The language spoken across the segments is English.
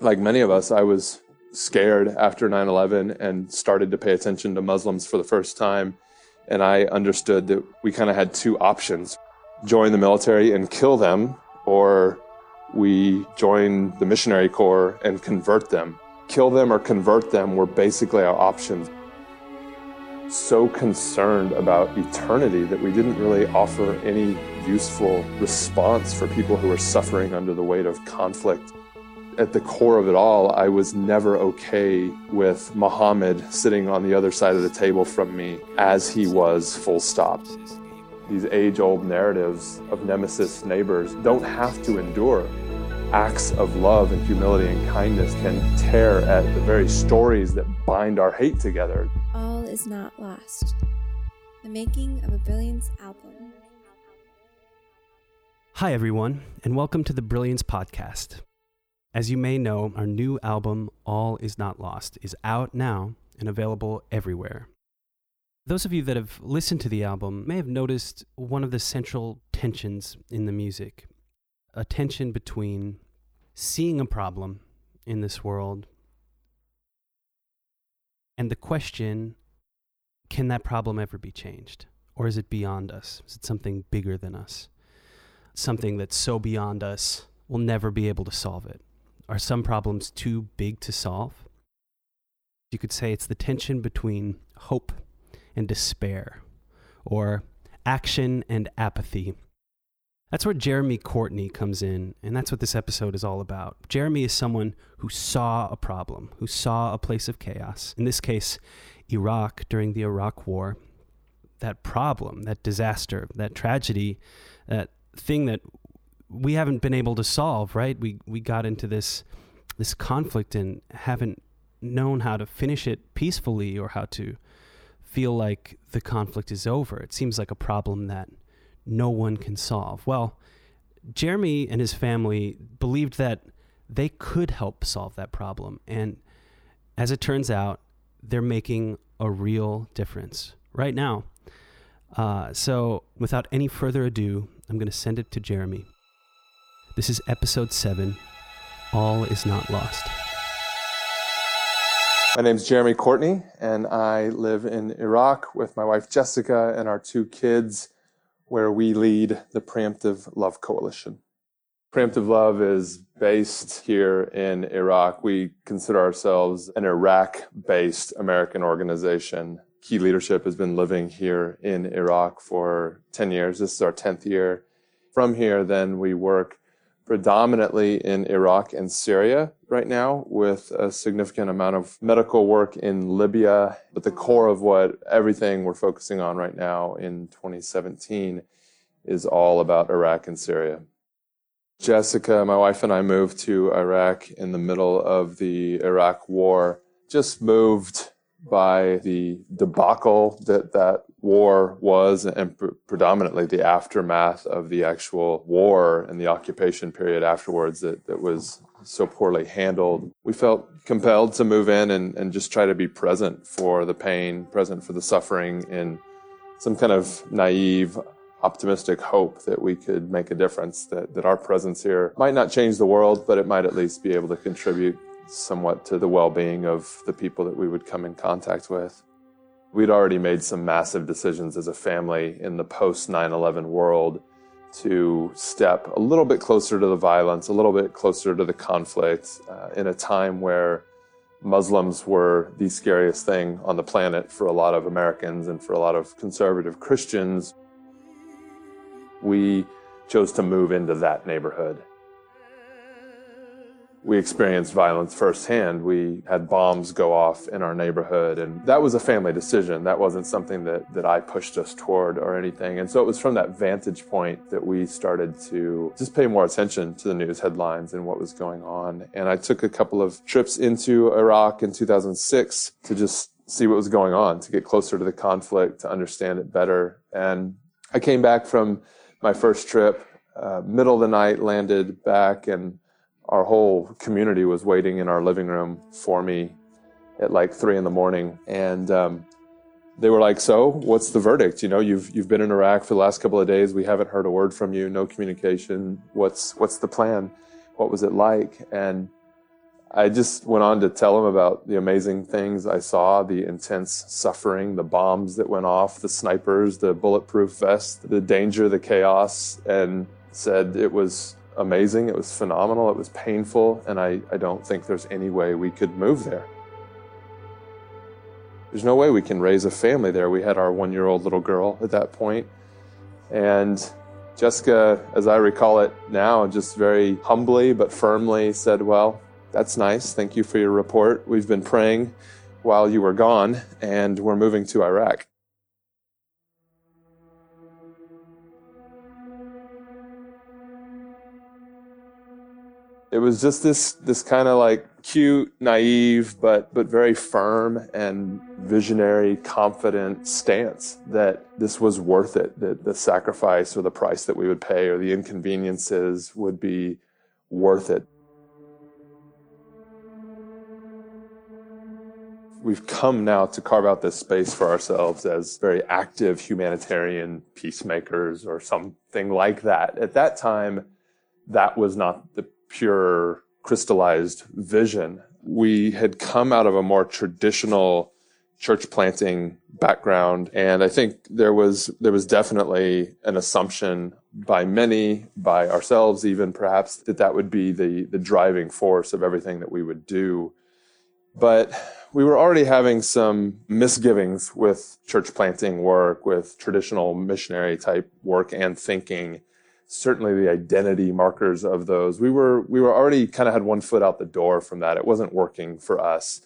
like many of us, I was scared after 9/11 and started to pay attention to Muslims for the first time. And I understood that we kind of had two options: join the military and kill them, or we join the missionary corps and convert them. Kill them or convert them were basically our options. So concerned about eternity that we didn't really offer any useful response for people who were suffering under the weight of conflict. At the core of it all, I was never okay with Muhammad sitting on the other side of the table from me as he was, full stop. These age-old narratives of nemesis neighbors don't have to endure. Acts of love and humility and kindness can tear at the very stories that bind our hate together. All is not lost. The making of a Brilliance album. Hi, everyone, and welcome to the Brilliance podcast. As you may know, our new album, All Is Not Lost, is out now and available everywhere. Those of you that have listened to the album may have noticed one of the central tensions in the music, a tension between seeing a problem in this world and the question, can that problem ever be changed? Or is it beyond us? Is it something bigger than us? Something that's so beyond us, we'll never be able to solve it. Are some problems too big to solve? You could say it's the tension between hope and despair, or action and apathy. That's where Jeremy Courtney comes in, and that's what this episode is all about. Jeremy is someone who saw a problem, who saw a place of chaos. In this case, Iraq, during the Iraq War. That problem, that disaster, that tragedy, that thing that we haven't been able to solve, right? We got into this conflict and haven't known how to finish it peacefully or how to feel like the conflict is over. It seems like a problem that no one can solve. Well, Jeremy and his family believed that they could help solve that problem. And as it turns out, they're making a real difference right now. So without any further ado, I'm going to send it to Jeremy. This is episode 7, All Is Not Lost. My name's Jeremy Courtney, and I live in Iraq with my wife Jessica and our 2 kids, where we lead the Preemptive Love Coalition. Preemptive Love is based here in Iraq. We consider ourselves an Iraq-based American organization. Key leadership has been living here in Iraq for 10 years. This is our 10th year. From here, then, we work predominantly in Iraq and Syria right now, with a significant amount of medical work in Libya. But the core of what everything we're focusing on right now in 2017 is all about Iraq and Syria. Jessica, my wife, and I moved to Iraq in the middle of the Iraq War, just moved by the debacle that war was, and predominantly the aftermath of the actual war and the occupation period afterwards that was so poorly handled. We felt compelled to move in and just try to be present for the pain, present for the suffering, in some kind of naive, optimistic hope that we could make a difference, that our presence here might not change the world, but it might at least be able to contribute somewhat to the well-being of the people that we would come in contact with. We'd already made some massive decisions as a family in the post-9/11 world to step a little bit closer to the violence, a little bit closer to the conflict, in a time where Muslims were the scariest thing on the planet for a lot of Americans and for a lot of conservative Christians. We chose to move into that neighborhood. We experienced violence firsthand. We had bombs go off in our neighborhood, and that was a family decision. That wasn't something that I pushed us toward or anything. And so it was from that vantage point that we started to just pay more attention to the news headlines and what was going on. And I took a couple of trips into Iraq in 2006 to just see what was going on, to get closer to the conflict, to understand it better. And I came back from my first trip, middle of the night, landed back, and our whole community was waiting in our living room for me at like 3 a.m. And they were like, so what's the verdict? You know, you've been in Iraq for the last couple of days. We haven't heard a word from you. No communication. What's the plan? What was it like? And I just went on to tell him about the amazing things I saw, the intense suffering, the bombs that went off, the snipers, the bulletproof vests, the danger, the chaos, and said it was amazing, it was phenomenal, it was painful, and I don't think there's any way we could move there. There's no way we can raise a family there. We had our one-year-old little girl at that point, and Jessica, as I recall it now, just very humbly but firmly said, well, that's nice. Thank you for your report. We've been praying while you were gone, and we're moving to Iraq. It was just this kind of like cute, naive, but very firm and visionary, confident stance that this was worth it, that the sacrifice or the price that we would pay or the inconveniences would be worth it. We've come now to carve out this space for ourselves as very active humanitarian peacemakers or something like that. At that time, that was not the pure crystallized vision. We had come out of a more traditional church planting background, and I think there was definitely an assumption by many, by ourselves even perhaps, that would be the driving force of everything that we would do. But we were already having some misgivings with church planting work, with traditional missionary type work and thinking, certainly the identity markers of those. We were already kind of had one foot out the door from that. It wasn't working for us.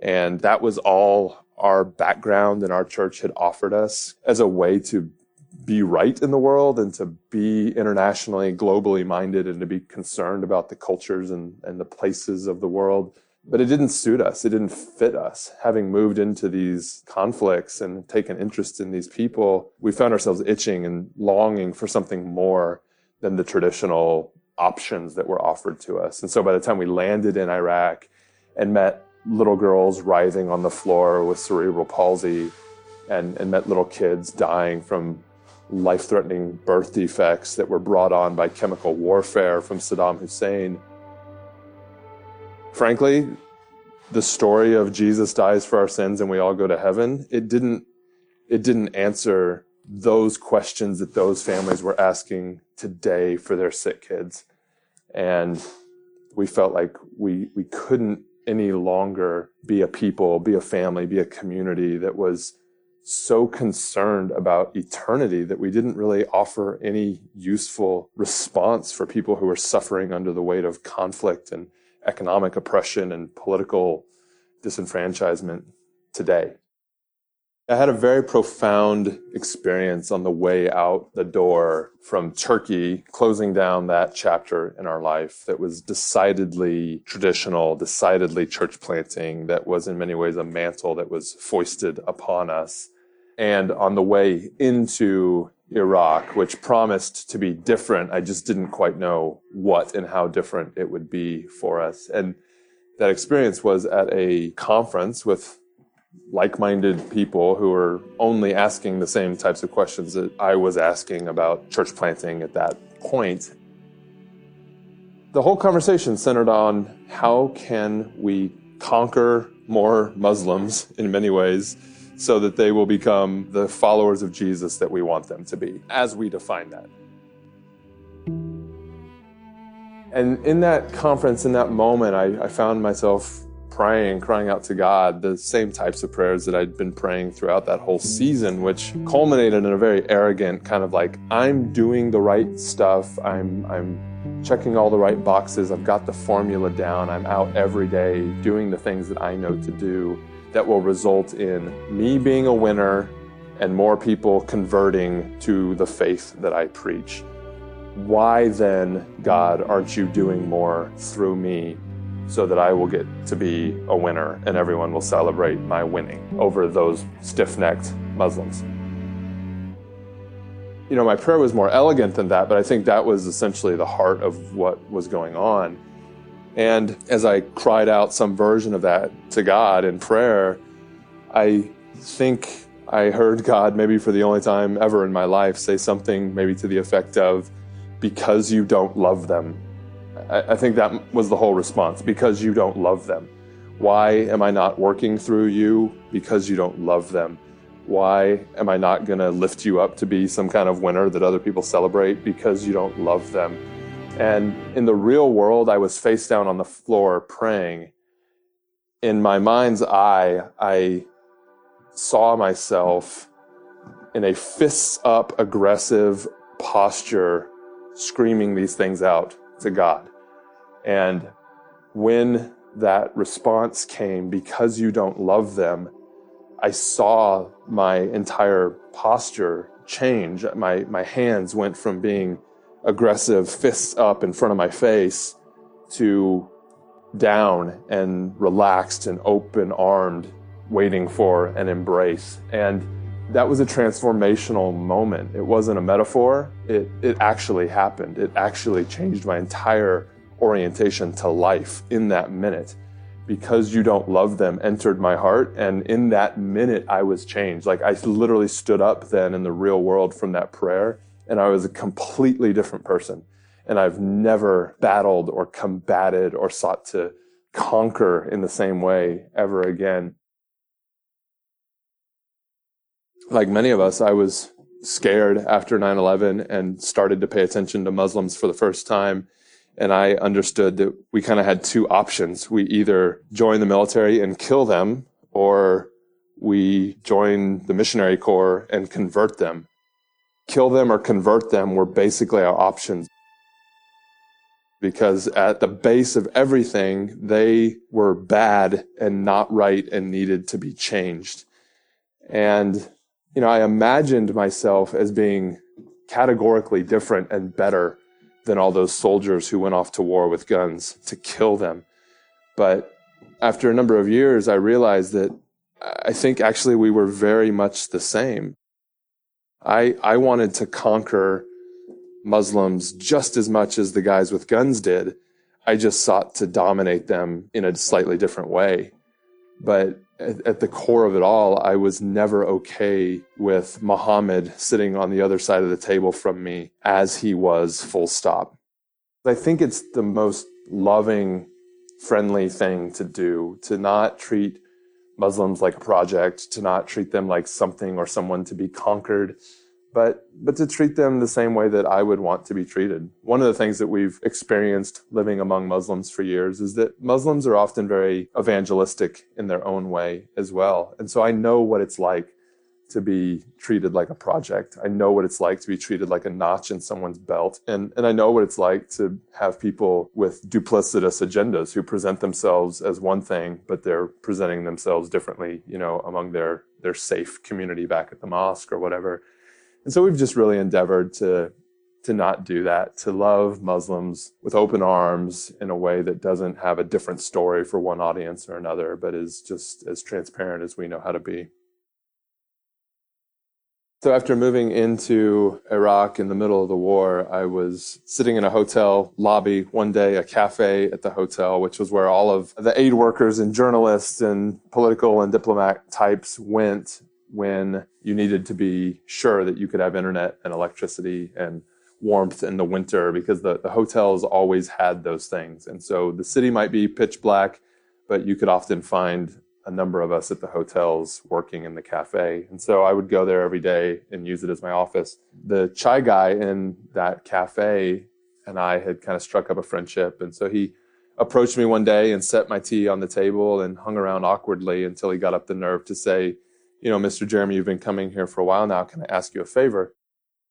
And that was all our background and our church had offered us as a way to be right in the world and to be internationally, globally minded and to be concerned about the cultures and the places of the world. But it didn't suit us. It didn't fit us. Having moved into these conflicts and taken interest in these people, we found ourselves itching and longing for something more than the traditional options that were offered to us. And so by the time we landed in Iraq and met little girls writhing on the floor with cerebral palsy and met little kids dying from life-threatening birth defects that were brought on by chemical warfare from Saddam Hussein, frankly, the story of Jesus dies for our sins and we all go to heaven, it didn't answer those questions that those families were asking today for their sick kids. And we felt like we couldn't any longer be a people, be a family, be a community that was so concerned about eternity that we didn't really offer any useful response for people who were suffering under the weight of conflict and economic oppression and political disenfranchisement today. I had a very profound experience on the way out the door from Turkey, closing down that chapter in our life that was decidedly traditional, decidedly church planting, that was in many ways a mantle that was foisted upon us. And on the way into Iraq, which promised to be different, I just didn't quite know what and how different it would be for us. And that experience was at a conference with like-minded people who were only asking the same types of questions that I was asking about church planting at that point. The whole conversation centered on how can we conquer more Muslims in many ways, so that they will become the followers of Jesus that we want them to be, as we define that. And in that conference, in that moment, I found myself praying, crying out to God, the same types of prayers that I'd been praying throughout that whole season, which culminated in a very arrogant kind of like, I'm doing the right stuff, I'm checking all the right boxes, I've got the formula down, I'm out every day doing the things that I know to do, that will result in me being a winner and more people converting to the faith that I preach. Why then, God, aren't you doing more through me so that I will get to be a winner and everyone will celebrate my winning over those stiff-necked Muslims? You know, my prayer was more elegant than that, but I think that was essentially the heart of what was going on. And as I cried out some version of that to God in prayer, I think I heard God, maybe for the only time ever in my life, say something maybe to the effect of, because you don't love them. I think that was the whole response, because you don't love them. Why am I not working through you? Because you don't love them. Why am I not going to lift you up to be some kind of winner that other people celebrate? Because you don't love them. And in the real world, I was face down on the floor praying. In my mind's eye, I saw myself in a fists up, aggressive posture, screaming these things out to God. And when that response came, because you don't love them, I saw my entire posture change. My hands went from being aggressive, fists up in front of my face, to down and relaxed and open-armed, waiting for an embrace. And that was a transformational moment. It wasn't a metaphor. It actually happened. It actually changed my entire orientation to life in that minute. Because you don't love them entered my heart, and in that minute I was changed. Like, I literally stood up then in the real world from that prayer, and I was a completely different person. And I've never battled or combated or sought to conquer in the same way ever again. Like many of us, I was scared after 9/11 and started to pay attention to Muslims for the first time. And I understood that we kind of had two options. We either join the military and kill them, or we join the missionary corps and convert them. Kill them or convert them were basically our options. Because at the base of everything, they were bad and not right and needed to be changed. And, you know, I imagined myself as being categorically different and better than all those soldiers who went off to war with guns to kill them. But after a number of years, I realized that I think actually we were very much the same. I wanted to conquer Muslims just as much as the guys with guns did. I just sought to dominate them in a slightly different way. But at the core of it all, I was never okay with Muhammad sitting on the other side of the table from me as he was, full stop. I think it's the most loving, friendly thing to do, to not treat Muslims like a project, to not treat them like something or someone to be conquered, but to treat them the same way that I would want to be treated. One of the things that we've experienced living among Muslims for years is that Muslims are often very evangelistic in their own way as well. And so I know what it's like to be treated like a project. I know what it's like to be treated like a notch in someone's belt. And I know what it's like to have people with duplicitous agendas who present themselves as one thing, but they're presenting themselves differently, you know, among their safe community back at the mosque or whatever. And so we've just really endeavored to not do that, to love Muslims with open arms in a way that doesn't have a different story for one audience or another, but is just as transparent as we know how to be. So after moving into Iraq in the middle of the war, I was sitting in a hotel lobby one day, a cafe at the hotel, which was where all of the aid workers and journalists and political and diplomat types went when you needed to be sure that you could have internet and electricity and warmth in the winter, because the hotels always had those things. And so the city might be pitch black, but you could often find a number of us at the hotels working in the cafe. And so I would go there every day and use it as my office. The chai guy in that cafe and I had kind of struck up a friendship. And so he approached me one day and set my tea on the table and hung around awkwardly until he got up the nerve to say, "You know, Mr. Jeremy, you've been coming here for a while now. Can I ask you a favor?"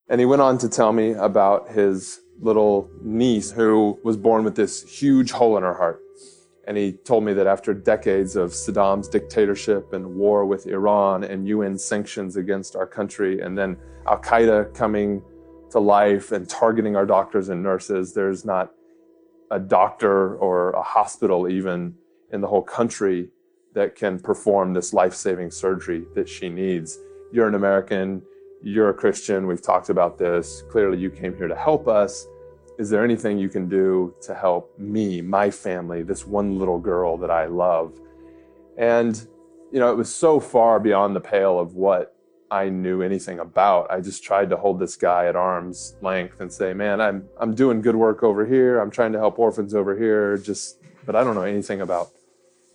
And he went on to tell me about his little niece who was born with this huge hole in her heart. And he told me that after decades of Saddam's dictatorship and war with Iran and UN sanctions against our country, and then Al-Qaeda coming to life and targeting our doctors and nurses, there's not a doctor or a hospital even in the whole country that can perform this life-saving surgery that she needs. You're an American, you're a Christian, we've talked about this. Clearly you came here to help us. Is there anything you can do to help me, my family, this one little girl that I love? And, you know, it was so far beyond the pale of what I knew anything about. I just tried to hold this guy at arm's length and say, man, I'm doing good work over here. I'm trying to help orphans over here, but I don't know anything about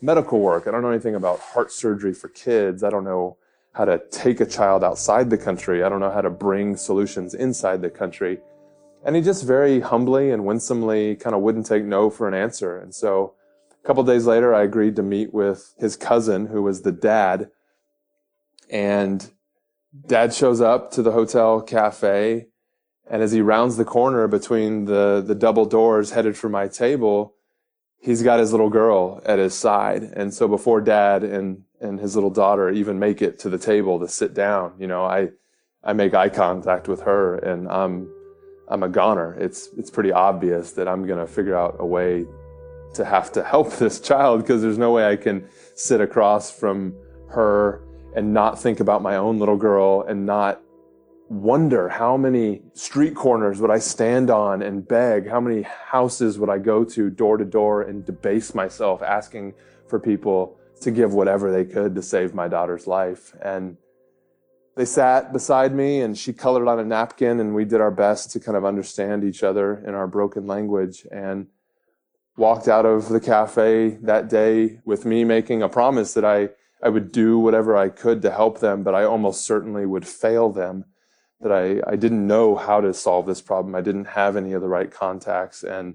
medical work. I don't know anything about heart surgery for kids. I don't know how to take a child outside the country. I don't know how to bring solutions inside the country. And he just very humbly and winsomely kind of wouldn't take no for an answer. And so a couple of days later, I agreed to meet with his cousin, who was the dad. And Dad shows up to the hotel cafe, and as he rounds the corner between the double doors headed for my table, he's got his little girl at his side. And so before Dad and his little daughter even make it to the table to sit down, you know, I make eye contact with her, and I'm a goner. It's pretty obvious that I'm going to figure out a way to have to help this child, because there's no way I can sit across from her and not think about my own little girl and not wonder how many street corners would I stand on and beg, how many houses would I go to door and debase myself asking for people to give whatever they could to save my daughter's life. And they sat beside me, and she colored on a napkin, and we did our best to kind of understand each other in our broken language, and walked out of the cafe that day with me making a promise that I would do whatever I could to help them, but I almost certainly would fail them, that I didn't know how to solve this problem. I didn't have any of the right contacts, and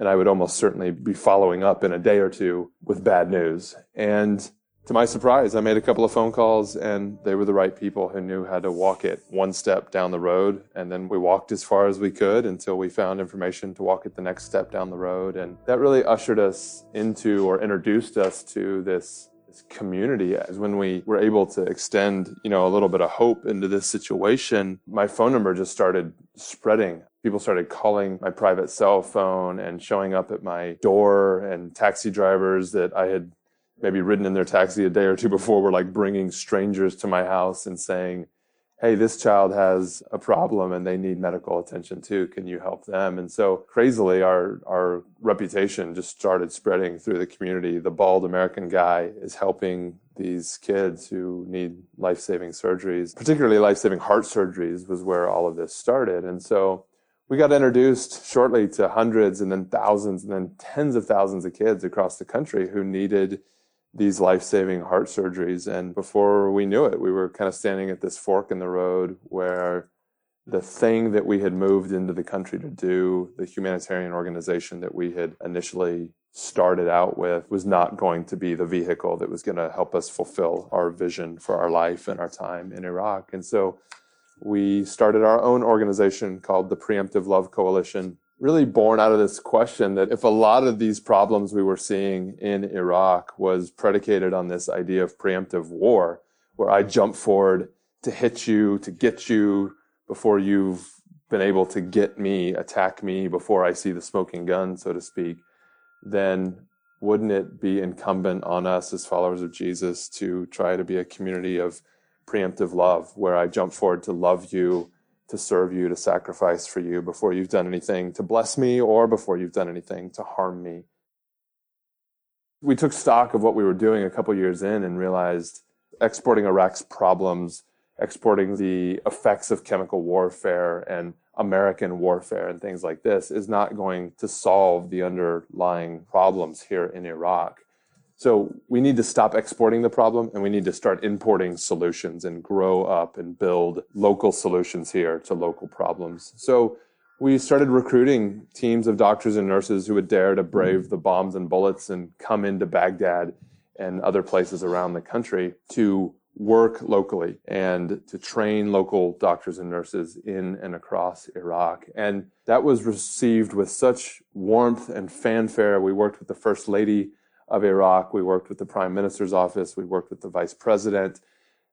I would almost certainly be following up in a day or two with bad news. And to my surprise, I made a couple of phone calls, and they were the right people who knew how to walk it one step down the road. And then we walked as far as we could until we found information to walk it the next step down the road. And that really ushered us into, or introduced us to, this community. As when we were able to extend, you know, a little bit of hope into this situation, my phone number just started spreading. People started calling my private cell phone and showing up at my door, and taxi drivers that I had maybe ridden in their taxi a day or two before were like bringing strangers to my house and saying, hey, this child has a problem and they need medical attention too. Can you help them? And so crazily, our reputation just started spreading through the community. The bald American guy is helping these kids who need life-saving surgeries, particularly life-saving heart surgeries was where all of this started. And so we got introduced shortly to hundreds and then thousands and then tens of thousands of kids across the country who needed these life-saving heart surgeries. And before we knew it, we were kind of standing at this fork in the road where the thing that we had moved into the country to do, the humanitarian organization that we had initially started out with, was not going to be the vehicle that was going to help us fulfill our vision for our life and our time in Iraq. And so we started our own organization called the Preemptive Love Coalition, really born out of this question that if a lot of these problems we were seeing in Iraq was predicated on this idea of preemptive war, where I jump forward to hit you, to get you before you've been able to get me, attack me before I see the smoking gun, so to speak, then wouldn't it be incumbent on us as followers of Jesus to try to be a community of preemptive love, where I jump forward to love you, to serve you, to sacrifice for you before you've done anything to bless me or before you've done anything to harm me. We took stock of what we were doing a couple years in and realized exporting Iraq's problems, exporting the effects of chemical warfare and American warfare and things like this is not going to solve the underlying problems here in Iraq. So we need to stop exporting the problem, and we need to start importing solutions and grow up and build local solutions here to local problems. So we started recruiting teams of doctors and nurses who would dare to brave the bombs and bullets and come into Baghdad and other places around the country to work locally and to train local doctors and nurses in and across Iraq. And that was received with such warmth and fanfare. We worked with the First Lady of Iraq. We worked with the Prime Minister's office. We worked with the Vice President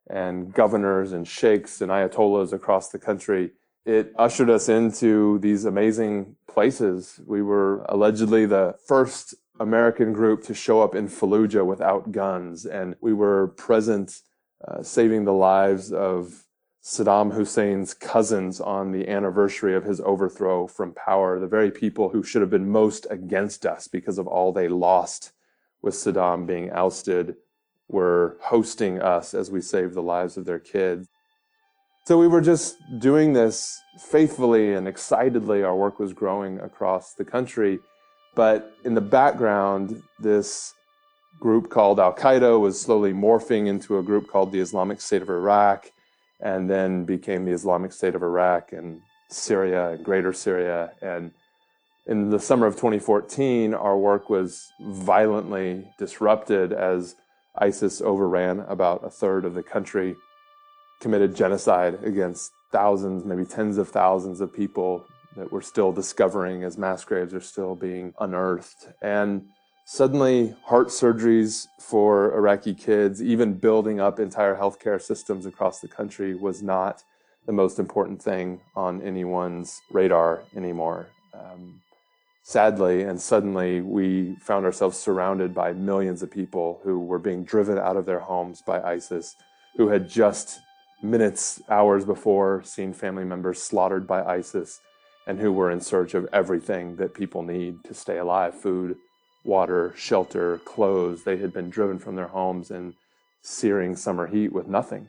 and governors and sheikhs and ayatollahs across the country. It ushered us into these amazing places. We were allegedly the first American group to show up in Fallujah without guns. And we were present saving the lives of Saddam Hussein's cousins on the anniversary of his overthrow from power, the very people who should have been most against us because of all they lost with Saddam being ousted, were hosting us as we saved the lives of their kids. So we were just doing this faithfully and excitedly. Our work was growing across the country. But in the background, this group called Al-Qaeda was slowly morphing into a group called the Islamic State of Iraq, and then became the Islamic State of Iraq and Syria and Greater Syria. And in the summer of 2014, our work was violently disrupted as ISIS overran about a third of the country, committed genocide against thousands, maybe tens of thousands of people that we're still discovering as mass graves are still being unearthed. And suddenly, heart surgeries for Iraqi kids, even building up entire healthcare systems across the country, was not the most important thing on anyone's radar anymore. Sadly and suddenly, we found ourselves surrounded by millions of people who were being driven out of their homes by ISIS, who had just minutes, hours before, seen family members slaughtered by ISIS, and who were in search of everything that people need to stay alive: food, water, shelter, clothes. They had been driven from their homes in searing summer heat with nothing.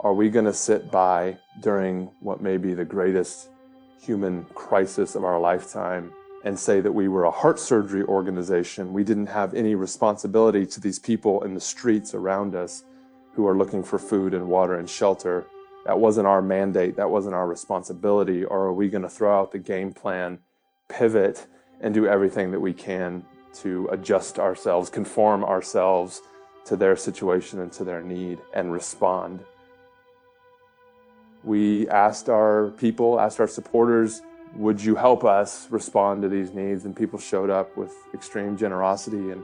Are we going to sit by during what may be the greatest human crisis of our lifetime and say that we were a heart surgery organization? We didn't have any responsibility to these people in the streets around us who are looking for food and water and shelter. That wasn't our mandate, that wasn't our responsibility. Or are we going to throw out the game plan, pivot, and do everything that we can to adjust ourselves, conform ourselves to their situation and to their need, and respond? We asked our people, asked our supporters, would you help us respond to these needs? And people showed up with extreme generosity, and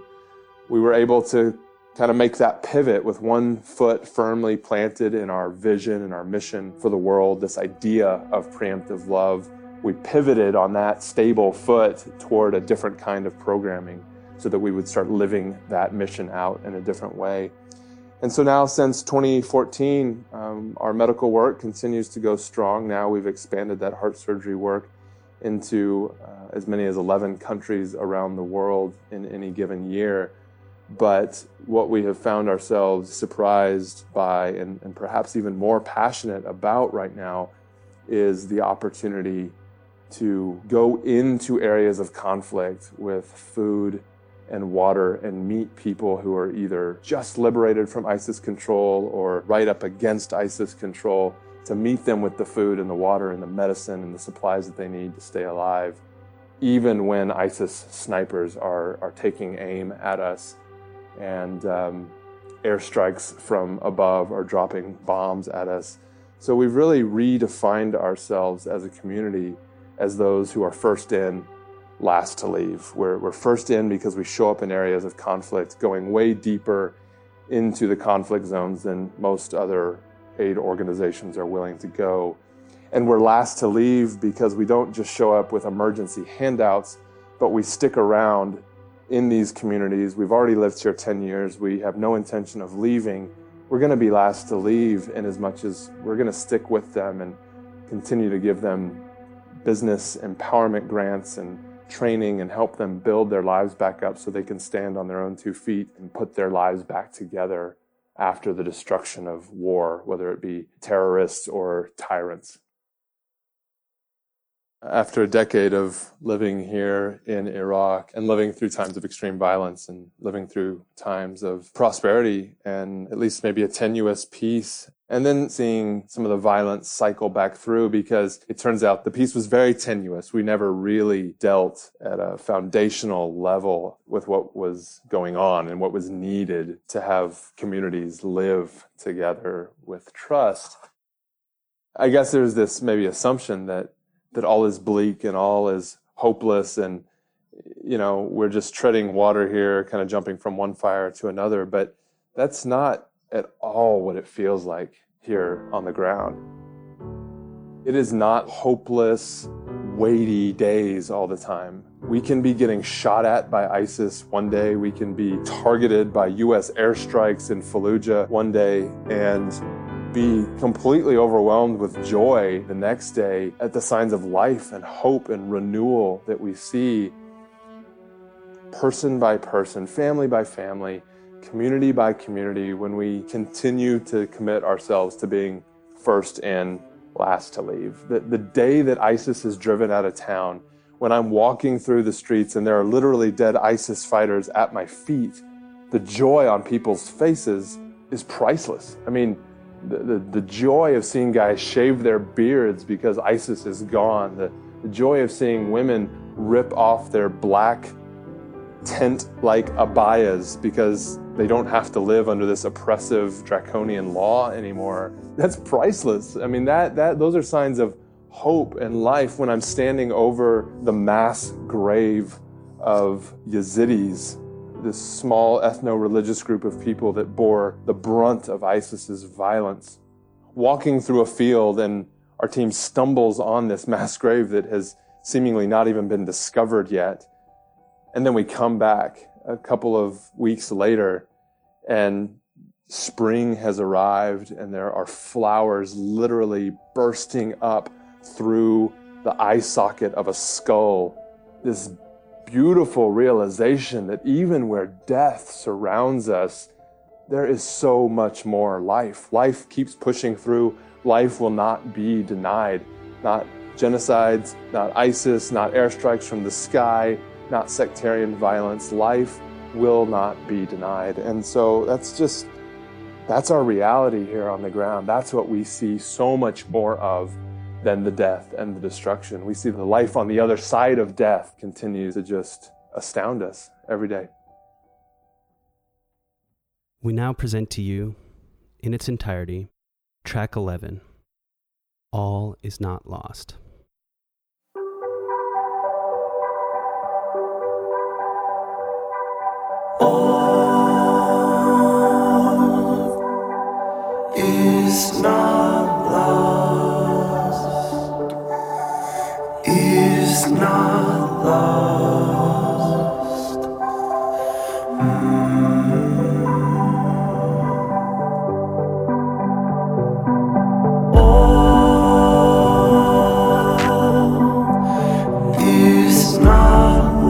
we were able to kind of make that pivot with one foot firmly planted in our vision and our mission for the world, this idea of preemptive love. We pivoted on that stable foot toward a different kind of programming so that we would start living that mission out in a different way. And so now, since 2014, our medical work continues to go strong. Now we've expanded that heart surgery work into as many as 11 countries around the world in any given year. But what we have found ourselves surprised by, and perhaps even more passionate about right now, is the opportunity to go into areas of conflict with food and water and meet people who are either just liberated from ISIS control or right up against ISIS control, to meet them with the food and the water and the medicine and the supplies that they need to stay alive, even when ISIS snipers are taking aim at us. And airstrikes from above are dropping bombs at us. So we've really redefined ourselves as a community as those who are first in, last to leave. We're first in because we show up in areas of conflict, going way deeper into the conflict zones than most other aid organizations are willing to go. And we're last to leave because we don't just show up with emergency handouts, but we stick around in these communities. We've already lived here 10 years. We have no intention of leaving. We're going to be last to leave in as much as we're going to stick with them and continue to give them business empowerment grants and training and help them build their lives back up so they can stand on their own two feet and put their lives back together after the destruction of war, whether it be terrorists or tyrants. After a decade of living here in Iraq and living through times of extreme violence and living through times of prosperity and at least maybe a tenuous peace, and then seeing some of the violence cycle back through, because it turns out the peace was very tenuous. We never really dealt at a foundational level with what was going on and what was needed to have communities live together with trust. I guess there's this maybe assumption that all is bleak and all is hopeless, and, you know, we're just treading water here, kind of jumping from one fire to another. But that's not at all what it feels like here on the ground. It is not hopeless, weighty days all the time. We can be getting shot at by ISIS one day. We can be targeted by U.S. airstrikes in Fallujah one day, and be completely overwhelmed with joy the next day at the signs of life and hope and renewal that we see person by person, family by family, Community by community, when we continue to commit ourselves to being first in, last to leave. The day that ISIS is driven out of town, when I'm walking through the streets and there are literally dead ISIS fighters at my feet, the joy on people's faces is priceless. I mean, the joy of seeing guys shave their beards because ISIS is gone, the joy of seeing women rip off their black tent-like abayas because they don't have to live under this oppressive draconian law anymore. That's priceless. I mean, those are signs of hope and life when I'm standing over the mass grave of Yazidis, this small ethno-religious group of people that bore the brunt of ISIS's violence. Walking through a field and our team stumbles on this mass grave that has seemingly not even been discovered yet. And then we come back a couple of weeks later and spring has arrived and there are flowers literally bursting up through the eye socket of a skull. This beautiful realization that even where death surrounds us, there is so much more life. Life keeps pushing through. Life will not be denied. Not genocides, not ISIS, not airstrikes from the sky, not sectarian violence. Life will not be denied. And so that's our reality here on the ground. That's what we see so much more of than the death and the destruction. We see the life on the other side of death continues to just astound us every day. We now present to you, in its entirety, track 11, All Is Not Lost. All is not lost, is not lost. All is not lost.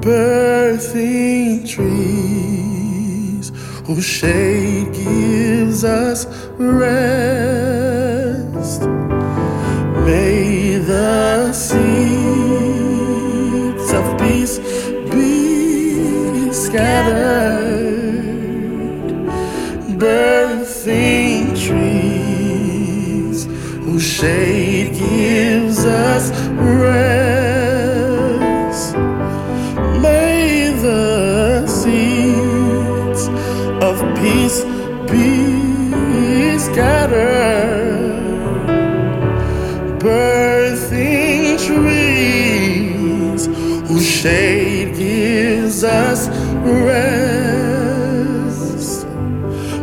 Birthing trees whose shade gives gives us rest.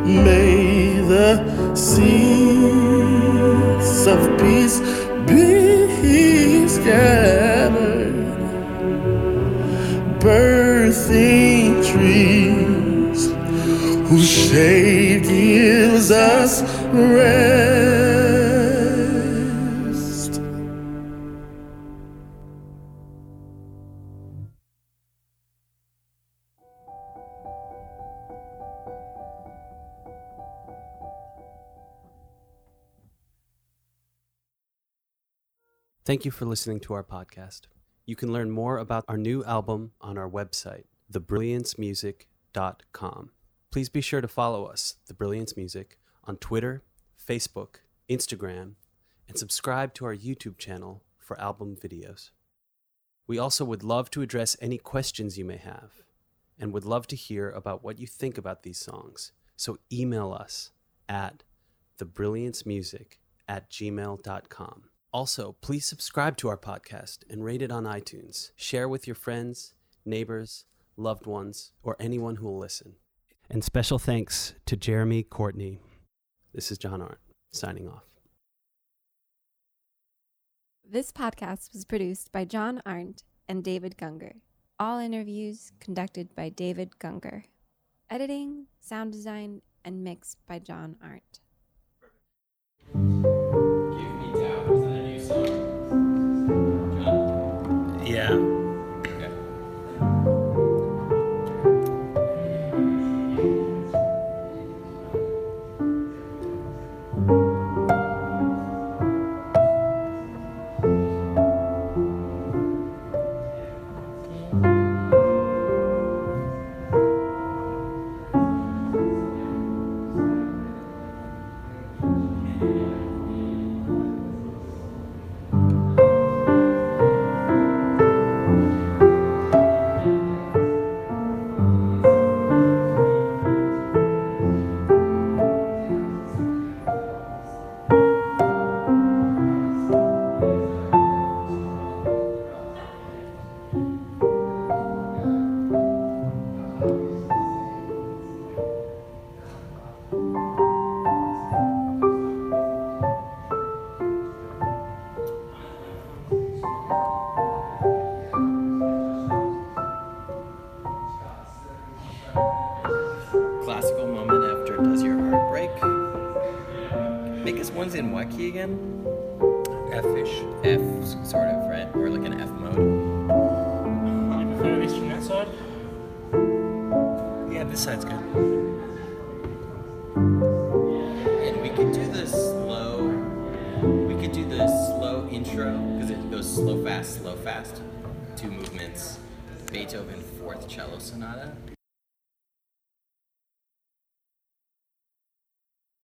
May the seeds of peace be scattered, birthing trees whose shade gives us rest. Thank you for listening to our podcast. You can learn more about our new album on our website, thebrilliancemusic.com. Please be sure to follow us, The Brilliance Music, on Twitter, Facebook, Instagram, and subscribe to our YouTube channel for album videos. We also would love to address any questions you may have and would love to hear about what you think about these songs. So email us at thebrilliancemusic@gmail.com. Also, please subscribe to our podcast and rate it on iTunes. Share with your friends, neighbors, loved ones, or anyone who will listen. And special thanks to Jeremy Courtney. This is John Arndt, signing off. This podcast was produced by John Arndt and David Gunger. All interviews conducted by David Gunger. Editing, sound design, and mix by John Arndt. Give me doubt. Is that a new song? John? Yeah. Slow fast, two movements, Beethoven 4th cello sonata.